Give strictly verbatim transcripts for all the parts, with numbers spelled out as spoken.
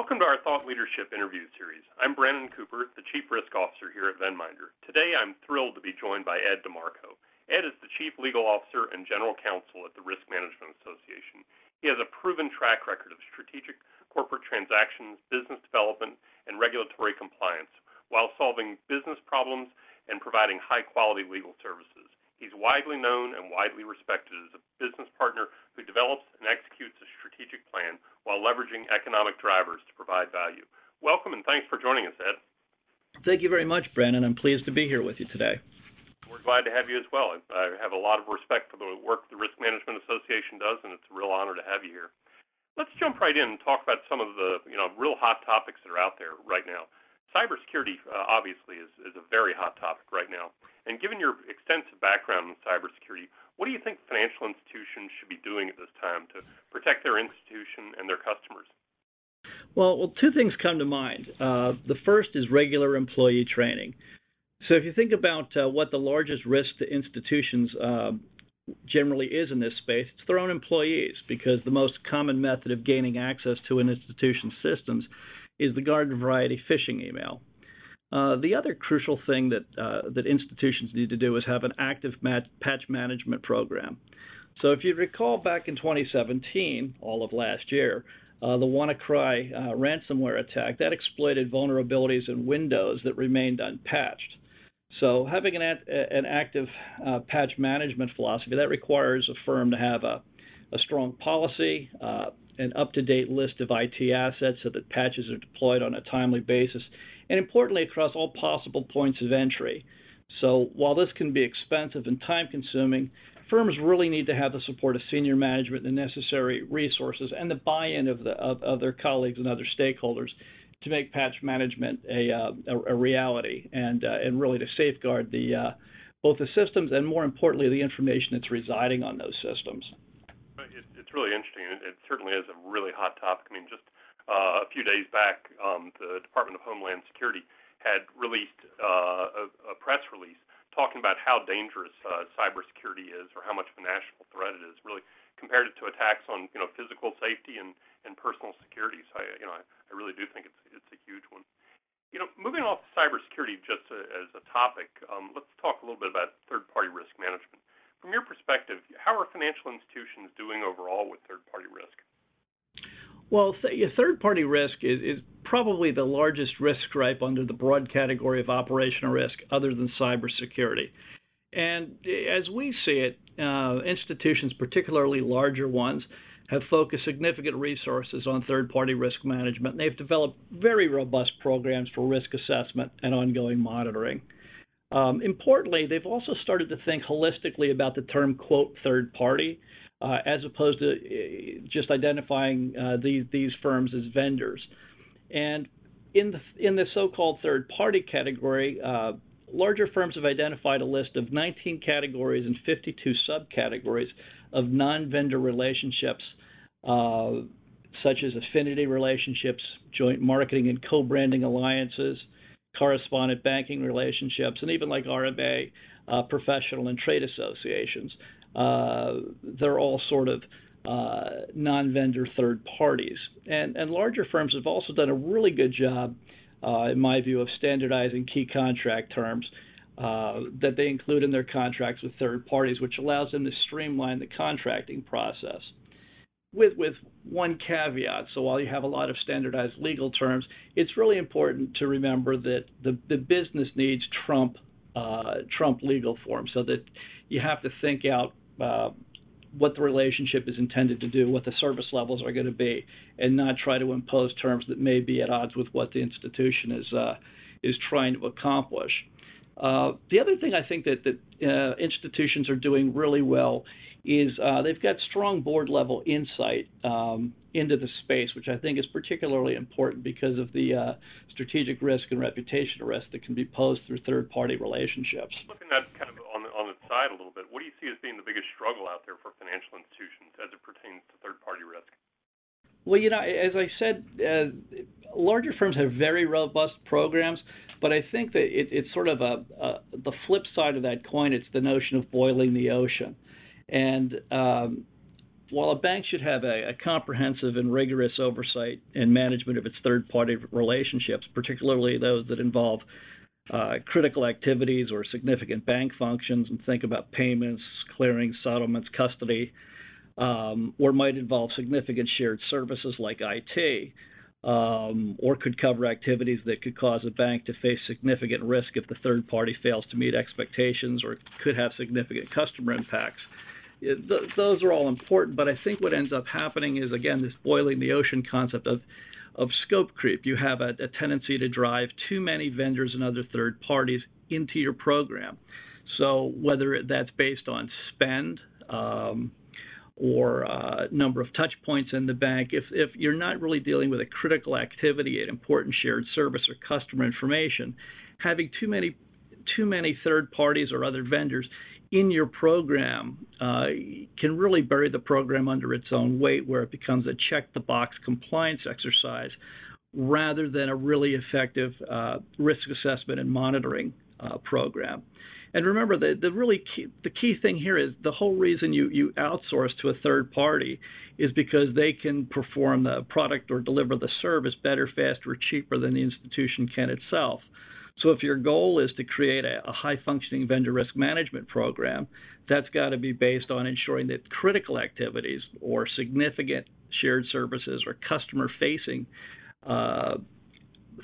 Welcome to our Thought Leadership interview series. I'm Brandon Cooper, the Chief Risk Officer here at Venminder. Today, I'm thrilled to be joined by Ed DeMarco. Ed is the Chief Legal Officer and General Counsel at the Risk Management Association. He has a proven track record of strategic corporate transactions, business development, and regulatory compliance, while solving business problems and providing high-quality legal services. He's widely known and widely respected as a business partner who develops and executes a strategic plan while leveraging economic drivers to provide value. Welcome and thanks for joining us, Ed. Thank you very much, Brandon. I'm pleased to be here with you today. We're glad to have you as well. I have a lot of respect for the work the Risk Management Association does, and it's a real honor to have you here. Let's jump right in and talk about some of the you know real hot topics that are out there right now. Cybersecurity, uh, obviously, is, is a very hot topic right now. And given your extensive background in cybersecurity, what do you think financial institutions should be doing at this time to protect their institution and their customers? Well, well two things come to mind. Uh, the first is regular employee training. So if you think about uh, what the largest risk to institutions uh, generally is in this space, it's their own employees, because the most common method of gaining access to an institution's systems is the garden variety phishing email. Uh, the other crucial thing that uh, that institutions need to do is have an active mat- patch management program. So if you recall back in twenty seventeen, all of last year, uh, the WannaCry uh, ransomware attack, that exploited vulnerabilities in Windows that remained unpatched. So having an, at- an active uh, patch management philosophy, that requires a firm to have a, a strong policy, uh, an up-to-date list of I T assets so that patches are deployed on a timely basis, and importantly, across all possible points of entry. So while this can be expensive and time-consuming, firms really need to have the support of senior management, the necessary resources, and the buy-in of, the, of, of their colleagues and other stakeholders to make patch management a, uh, a, a reality and, uh, and really to safeguard the, uh, both the systems and, more importantly, the information that's residing on those systems. It's really interesting. It certainly is a really hot topic. I mean, just uh, a few days back, um, the Department of Homeland Security had released uh, a, a press release talking about how dangerous uh, cybersecurity is, or how much of a national threat it is. Really compared it to attacks on you know physical safety and, and personal security. So I, you know, I, I really do think it's it's a huge one. You know, moving off of cybersecurity just a, as a topic, um, let's talk a little bit about third-party risk management. From your perspective, how are financial institutions doing overall with third-party risk? Well, th- third-party risk is, is probably the largest risk stripe under the broad category of operational risk other than cybersecurity. And as we see it, uh, institutions, particularly larger ones, have focused significant resources on third-party risk management. They've developed very robust programs for risk assessment and ongoing monitoring. Um, importantly, they've also started to think holistically about the term, quote, third party, uh, as opposed to uh, just identifying uh, these, these firms as vendors. And in the, in the so-called third party category, uh, larger firms have identified a list of nineteen categories and fifty-two subcategories of non-vendor relationships, uh, such as affinity relationships, joint marketing and co-branding alliances, correspondent banking relationships, and even like R M A, uh, professional and trade associations. Uh, they're all sort of uh, non-vendor third parties. And, and larger firms have also done a really good job, uh, in my view, of standardizing key contract terms uh, that they include in their contracts with third parties, which allows them to streamline the contracting process. With with one caveat, so while you have a lot of standardized legal terms, it's really important to remember that the, the business needs trump uh, trump legal form, so that you have to think out uh, what the relationship is intended to do, what the service levels are going to be, and not try to impose terms that may be at odds with what the institution is uh, is trying to accomplish. Uh, the other thing I think that, that uh, institutions are doing really well is uh, they've got strong board-level insight um, into the space, which I think is particularly important because of the uh, strategic risk and reputation risk that can be posed through third-party relationships. Looking at kind of on the, on the side a little bit, what do you see as being the biggest struggle out there for financial institutions as it pertains to third-party risk? Well, you know, as I said, uh, larger firms have very robust programs, but I think that it, it's sort of a, a the flip side of that coin. It's the notion of boiling the ocean. And um, while a bank should have a, a comprehensive and rigorous oversight and management of its third-party relationships, particularly those that involve uh, critical activities or significant bank functions, and think about payments, clearing, settlements, custody, um, or might involve significant shared services like I T, um, or could cover activities that could cause a bank to face significant risk if the third party fails to meet expectations or could have significant customer impacts. Th- those are all important, but I think what ends up happening is, again, this boiling the ocean concept of, of scope creep. You have a, a tendency to drive too many vendors and other third parties into your program. So whether that's based on spend um, or uh, number of touch points in the bank, if, if you're not really dealing with a critical activity, an important shared service or customer information, having too many too many third parties or other vendors in your program uh, can really bury the program under its own weight, where it becomes a check-the-box compliance exercise rather than a really effective uh, risk assessment and monitoring uh, program. And remember, the, the really key, the key thing here is the whole reason you, you outsource to a third party is because they can perform the product or deliver the service better, faster, or cheaper than the institution can itself. So if your goal is to create a, a high-functioning vendor risk management program, that's got to be based on ensuring that critical activities or significant shared services or customer-facing uh,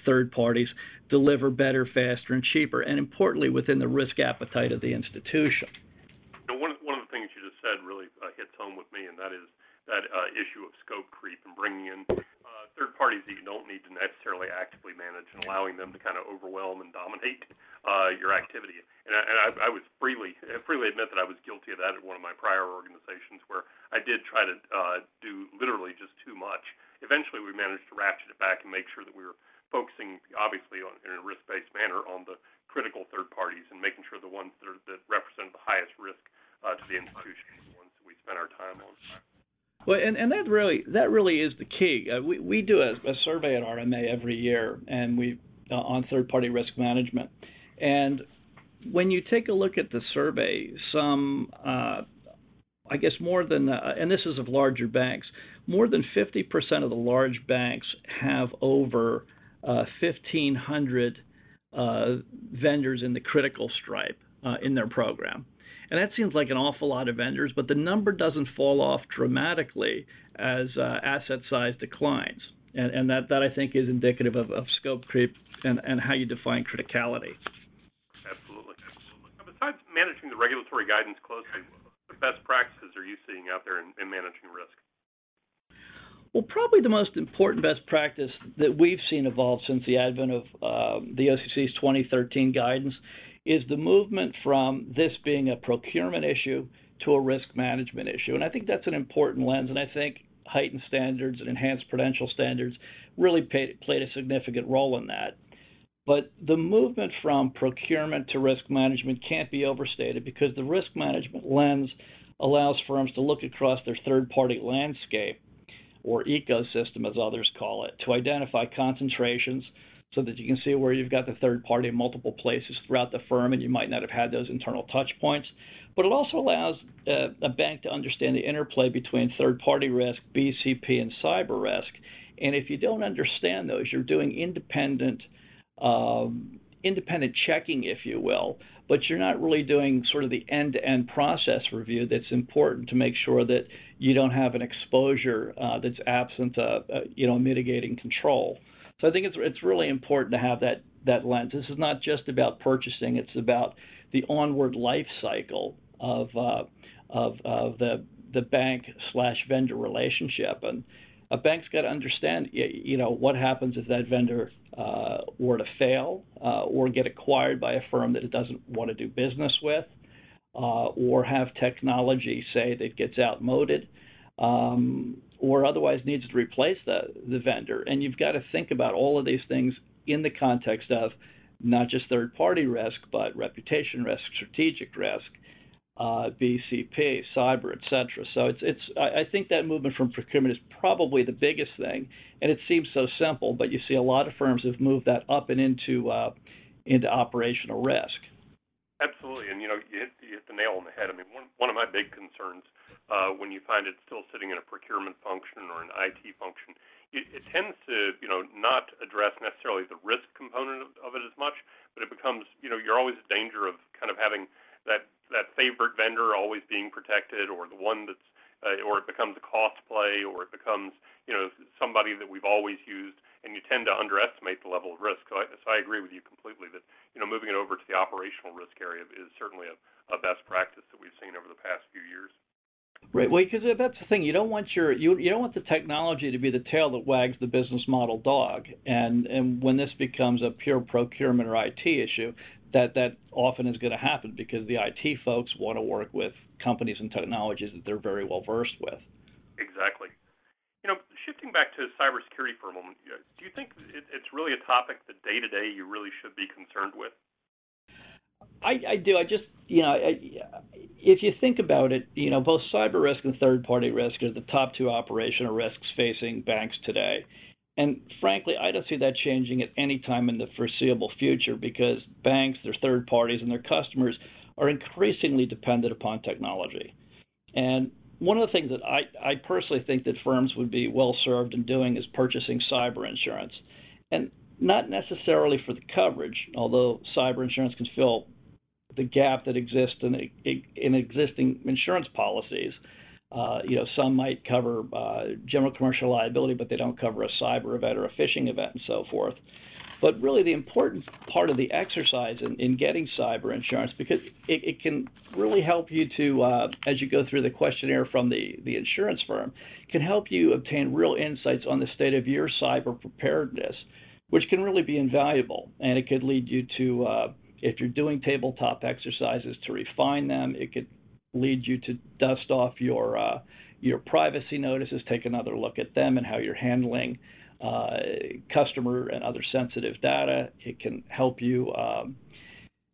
third parties deliver better, faster, and cheaper, and importantly, within the risk appetite of the institution. You know, one, one of the things you just said really uh, hits home with me, and that is that uh, issue of scope creep and bringing in uh, third parties that you don't need to necessarily actively manage and allowing them to kind of overwhelm and dominate uh, your activity. And I, and I, I was freely freely admit that I was guilty of that at one of my prior organizations, where I did try to uh, do literally just too much. Eventually, we managed to ratchet it back and make sure that we were focusing, obviously, on, in a risk-based manner on the critical third parties and making sure the ones that, are, that represent the highest risk uh, to the institution are the ones that we spend our time on. Well, and, and that really that really is the key. Uh, we we do a, a survey at R M A every year, and we uh, on third-party risk management. And when you take a look at the survey, some uh, I guess more than uh, and this is of larger banks, more than fifty percent of the large banks have over uh, fifteen hundred uh, vendors in the critical stripe uh, in their program. And that seems like an awful lot of vendors, but the number doesn't fall off dramatically as uh, asset size declines. And, and that, that, I think, is indicative of, of scope creep and, and how you define criticality. Absolutely. Absolutely. Now, besides managing the regulatory guidance closely, what best practices are you seeing out there in, in managing risk? Well, probably the most important best practice that we've seen evolve since the advent of um, the O C C's twenty thirteen guidance is the movement from this being a procurement issue to a risk management issue. And I think that's an important lens, and I think heightened standards and enhanced prudential standards really paid, played a significant role in that. But the movement from procurement to risk management can't be overstated, because the risk management lens allows firms to look across their third-party landscape, or ecosystem as others call it, to identify concentrations, so that you can see where you've got the third party in multiple places throughout the firm, and you might not have had those internal touch points. But it also allows uh, a bank to understand the interplay between third-party risk, B C P, and cyber risk. And if you don't understand those, you're doing independent um, independent checking, if you will, but you're not really doing sort of the end-to-end process review that's important to make sure that you don't have an exposure uh, that's absent, uh, uh, you know, mitigating control. So I think it's it's really important to have that, that lens. This is not just about purchasing; it's about the onward life cycle of uh, of, of the the bank slash vendor relationship. And a bank's got to understand, you know, what happens if that vendor uh, were to fail uh, or get acquired by a firm that it doesn't want to do business with, uh, or have technology, say, that gets outmoded. Um, or otherwise needs to replace the, the vendor. And you've got to think about all of these things in the context of not just third-party risk, but reputation risk, strategic risk, uh, B C P, cyber, et cetera. So it's, it's, I think that movement from procurement is probably the biggest thing, and it seems so simple, but you see a lot of firms have moved that up and into, uh, into operational risk. Absolutely, and you know, you hit, you hit the nail on the head. I mean, one, one of my big concerns uh, when you find it still sitting in a procurement function or an I T function, it, it tends to, you know, not address necessarily the risk component of, of it as much, but it becomes, you know, you're always in danger of kind of having that, that favorite vendor always being protected, or the one that's, uh, or it becomes a cost play, or it becomes, you know, somebody that we've always used. And you tend to underestimate the level of risk. So I, so I agree with you completely that, you know, moving it over to the operational risk area is certainly a, a best practice that we've seen over the past few years. Right. Well, because that's the thing. You don't want your you you don't want the technology to be the tail that wags the business model dog. And and when this becomes a pure procurement or I T issue, that that often is going to happen because the I T folks want to work with companies and technologies that they're very well versed with. Exactly. You know, shifting back to cybersecurity for a moment, do you think it's really a topic that day to day you really should be concerned with? I, I do. I just, you know, I, if you think about it, you know, both cyber risk and third-party risk are the top two operational risks facing banks today. And frankly, I don't see that changing at any time in the foreseeable future because banks, their third parties, and their customers are increasingly dependent upon technology. And one of the things that I, I personally think that firms would be well-served in doing is purchasing cyber insurance, and not necessarily for the coverage, although cyber insurance can fill the gap that exists in, in existing insurance policies. Uh, you know, some might cover uh, general commercial liability, but they don't cover a cyber event or a phishing event and so forth. But really the important part of the exercise in, in getting cyber insurance, because it, it can really help you to, uh, as you go through the questionnaire from the, the insurance firm, can help you obtain real insights on the state of your cyber preparedness, which can really be invaluable. And it could lead you to, uh, if you're doing tabletop exercises, to refine them. It could lead you to dust off your, uh, your privacy notices, take another look at them and how you're handling Uh, customer and other sensitive data. It can help you um,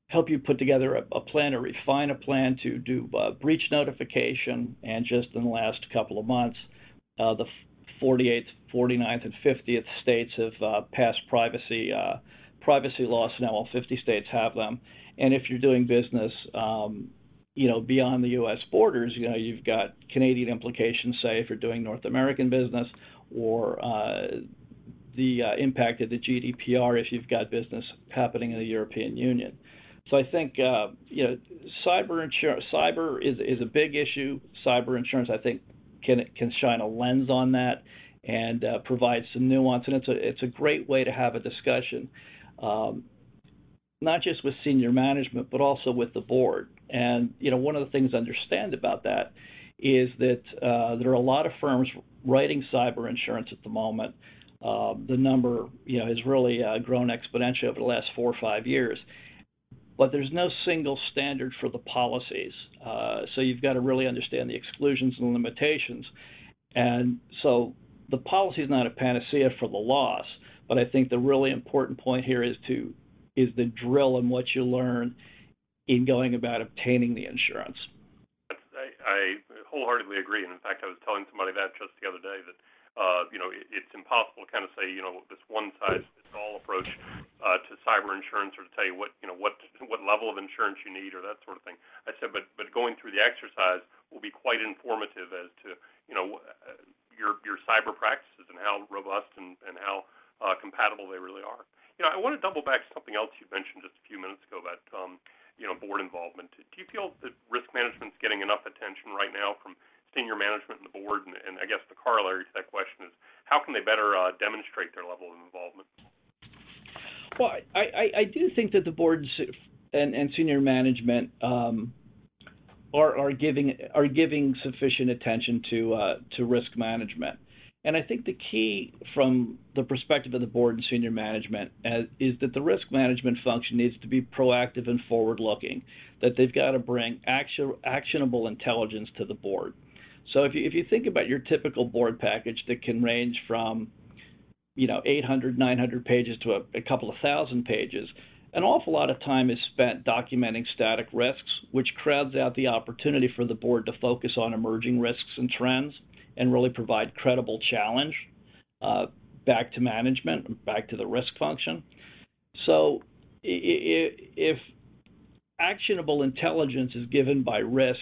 help you put together a, a plan or refine a plan to do uh, breach notification. And just in the last couple of months, uh, the forty-eighth, forty-ninth, and fiftieth states have uh, passed privacy uh, privacy laws. Now all fifty states have them. And if you're doing business, um, you know, beyond the U S borders, you know, you've got Canadian implications. Say if you're doing North American business, or uh, the uh, impact of the G D P R if you've got business happening in the European Union. So I think uh, you know, cyber insurance, cyber is is a big issue. Cyber insurance, I think, can can shine a lens on that and uh, provide some nuance. And it's a it's a great way to have a discussion, um, not just with senior management but also with the board. And you know, one of the things I understand about that is that uh, there are a lot of firms writing cyber insurance at the moment. Uh, the number, you know, has really uh, grown exponentially over the last four or five years. But there's no single standard for the policies, uh, so you've got to really understand the exclusions and limitations. And so the policy is not a panacea for the loss. But I think the really important point here is to is the drill and what you learn in going about obtaining the insurance. I wholeheartedly agree, and in fact, I was telling somebody that just the other day that, uh, you know, it, it's impossible to kind of say, you know, this one-size-fits-all approach uh, to cyber insurance, or to tell you what, you know, what what level of insurance you need or that sort of thing. I said, but but going through the exercise will be quite informative as to, you know, your your cyber practices and how robust and, and how uh, compatible they really are. You know, I want to double back to something else you mentioned just a few minutes ago about um, you know, board involvement. Do you feel that risk management's getting enough attention right now from senior management and the board? And, and I guess the corollary to that question is, how can they better uh, demonstrate their level of involvement? Well, I, I, I do think that the boards and, and senior management um, are are giving are giving sufficient attention to uh, to risk management. And I think the key from the perspective of the board and senior management as, is that the risk management function needs to be proactive and forward-looking, that they've got to bring action, actionable intelligence to the board. So if you, if you think about your typical board package that can range from, you know, eight hundred, nine hundred pages to a, a couple of thousand pages, an awful lot of time is spent documenting static risks, which crowds out the opportunity for the board to focus on emerging risks and trends, and really provide credible challenge uh, back to management, back to the risk function. So if actionable intelligence is given by risk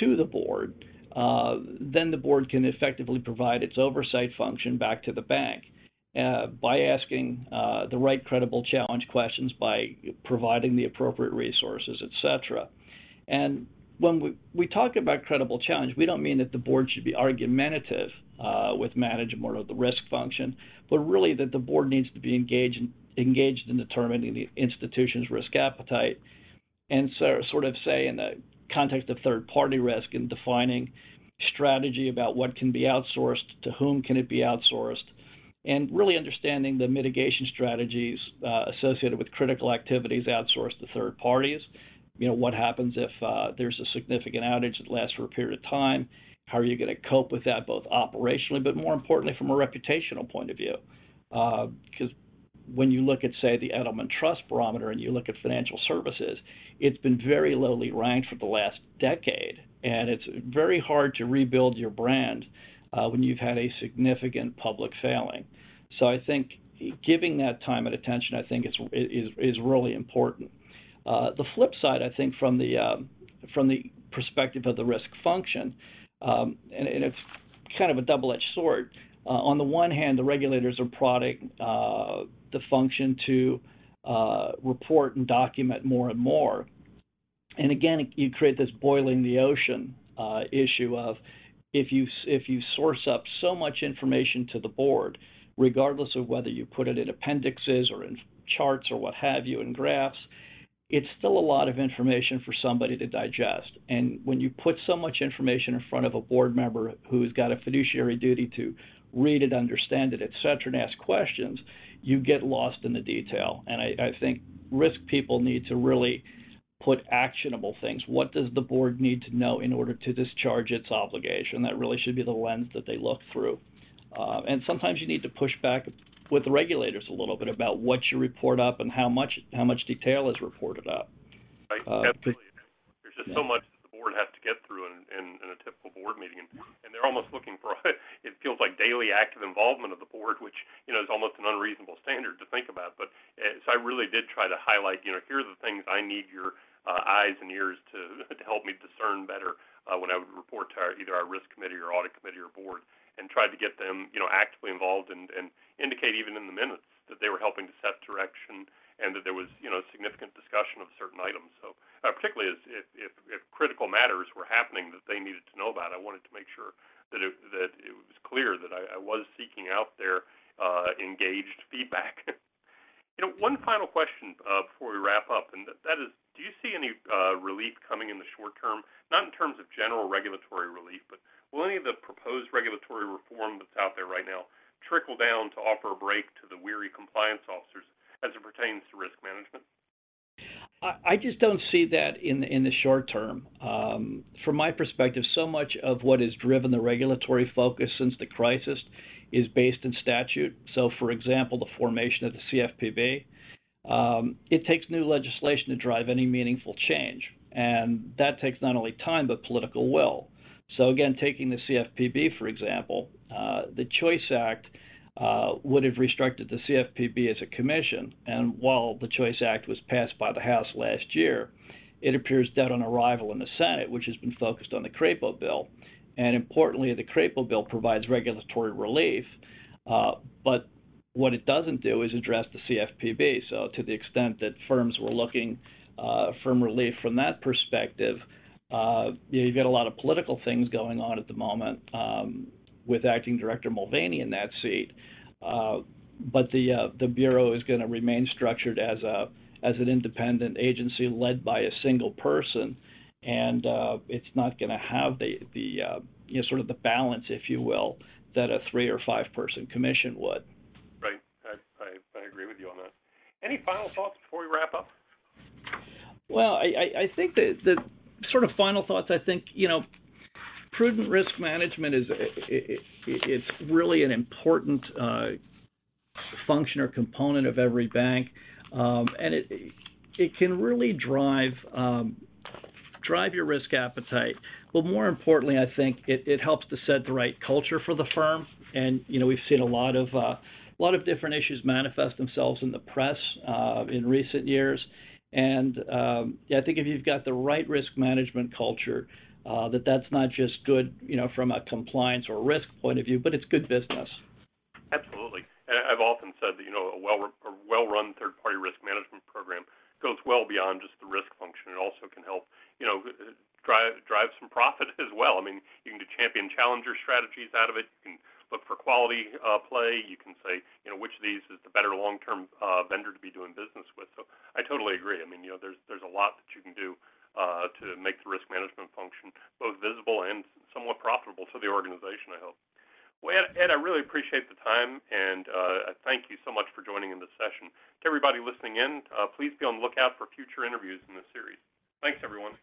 to the board, uh, then the board can effectively provide its oversight function back to the bank uh, by asking uh, the right credible challenge questions, by providing the appropriate resources, et cetera. And when we, we talk about credible challenge, we don't mean that the board should be argumentative uh, with management or the risk function, but really that the board needs to be engaged in, engaged in determining the institution's risk appetite, and so, sort of say in the context of third-party risk and defining strategy about what can be outsourced, to whom can it be outsourced, and really understanding the mitigation strategies uh, associated with critical activities outsourced to third parties. You know, what happens if uh, there's a significant outage that lasts for a period of time? How are you going to cope with that, both operationally, but more importantly, from a reputational point of view? Because uh, when you look at, say, the Edelman Trust Barometer and you look at financial services, it's been very lowly ranked for the last decade. And it's very hard to rebuild your brand uh, when you've had a significant public failing. So I think giving that time and attention, I think, is, is, is really important. Uh, the flip side, I think, from the um, from the perspective of the risk function, um, and, and it's kind of a double-edged sword. Uh, on the one hand, the regulators are prodding uh, the function to uh, report and document more and more. And again, you create this boiling the ocean uh, issue of if you if you source up so much information to the board, regardless of whether you put it in appendixes or in charts or what have you, in graphs, it's still a lot of information for somebody to digest. And when you put so much information in front of a board member who's got a fiduciary duty to read it, understand it, et cetera, and ask questions, you get lost in the detail. And I, I think risk people need to really put actionable things. What does the board need to know in order to discharge its obligation? That really should be the lens that they look through. Uh, and sometimes you need to push back with the regulators a little bit about what you report up and how much how much detail is reported up. Right, uh, absolutely. There's just yeah. so much that the board has to get through in, in, in a typical board meeting, and, and they're almost looking for, it feels like daily active involvement of the board, which, you know, is almost an unreasonable standard to think about. But uh, so I really did try to highlight, you know, here are the things I need your uh, eyes and ears to, to help me discern better uh, when I would report to our, either our risk committee or audit committee or board, and tried to get them, you know, actively involved and, and indicate even in the minutes that they were helping to set direction and that there was, you know, significant discussion of certain items. So uh, particularly as if, if, if critical matters were happening that they needed to know about, I wanted to make sure that it, that it was clear that I, I was seeking out their uh, engaged feedback. You know, one final question uh, before we wrap up, and that, that is, do you see any uh, relief coming in the short term, not in terms of general regulatory relief, but will any of the proposed regulatory reform that's out there right now trickle down to offer a break to the weary compliance officers as it pertains to risk management? I, I just don't see that in the, in the short term. Um, from my perspective, so much of what has driven the regulatory focus since the crisis is based in statute. So, for example, the formation of the C F P B. Um, it takes new legislation to drive any meaningful change, and that takes not only time but political will. So, again, taking the C F P B, for example, uh, the Choice Act uh, would have restructured the C F P B as a commission, and while the Choice Act was passed by the House last year, it appears dead on arrival in the Senate, which has been focused on the CRAPO bill. And importantly, the CRAPO bill provides regulatory relief, uh, but what it doesn't do is address the C F P B. So to the extent that firms were looking uh, for relief from that perspective, uh, you know, you've got a lot of political things going on at the moment um, with Acting Director Mulvaney in that seat. Uh, but the uh, the Bureau is going to remain structured as a as an independent agency led by a single person. And uh, it's not going to have the, the uh, you know, sort of the balance, if you will, that a three or five person commission would. Right. I, I, I agree with you on that. Any final thoughts before we wrap up? Well, I, I think that the sort of final thoughts, I think, you know, prudent risk management is it, it, it's really an important uh, function or component of every bank. Um, and it, it can really drive um, drive your risk appetite, but more importantly, I think it, it helps to set the right culture for the firm. And you know, we've seen a lot of uh, a lot of different issues manifest themselves in the press uh, in recent years, And um, yeah, I think if you've got the right risk management culture, uh, that that's not just good, you know, from a compliance or risk point of view, but it's good business. Absolutely. And I've often said that, you know, a well a well-run third-party risk management program goes well beyond just the risk function. It also can help, you know, drive drive some profit as well. I mean, you can do champion challenger strategies out of it. You can look for quality uh, play. You can say, you know, which of these is the better long-term uh, vendor to be doing business with. So I totally agree. I mean, you know, there's there's a lot that you can do uh, to make the risk management function both visible and somewhat profitable to the organization, I hope. Well, Ed, Ed, I really appreciate the time, and uh, thank you so much for joining in this session. To everybody listening in, uh, please be on the lookout for future interviews in this series. Thanks, everyone.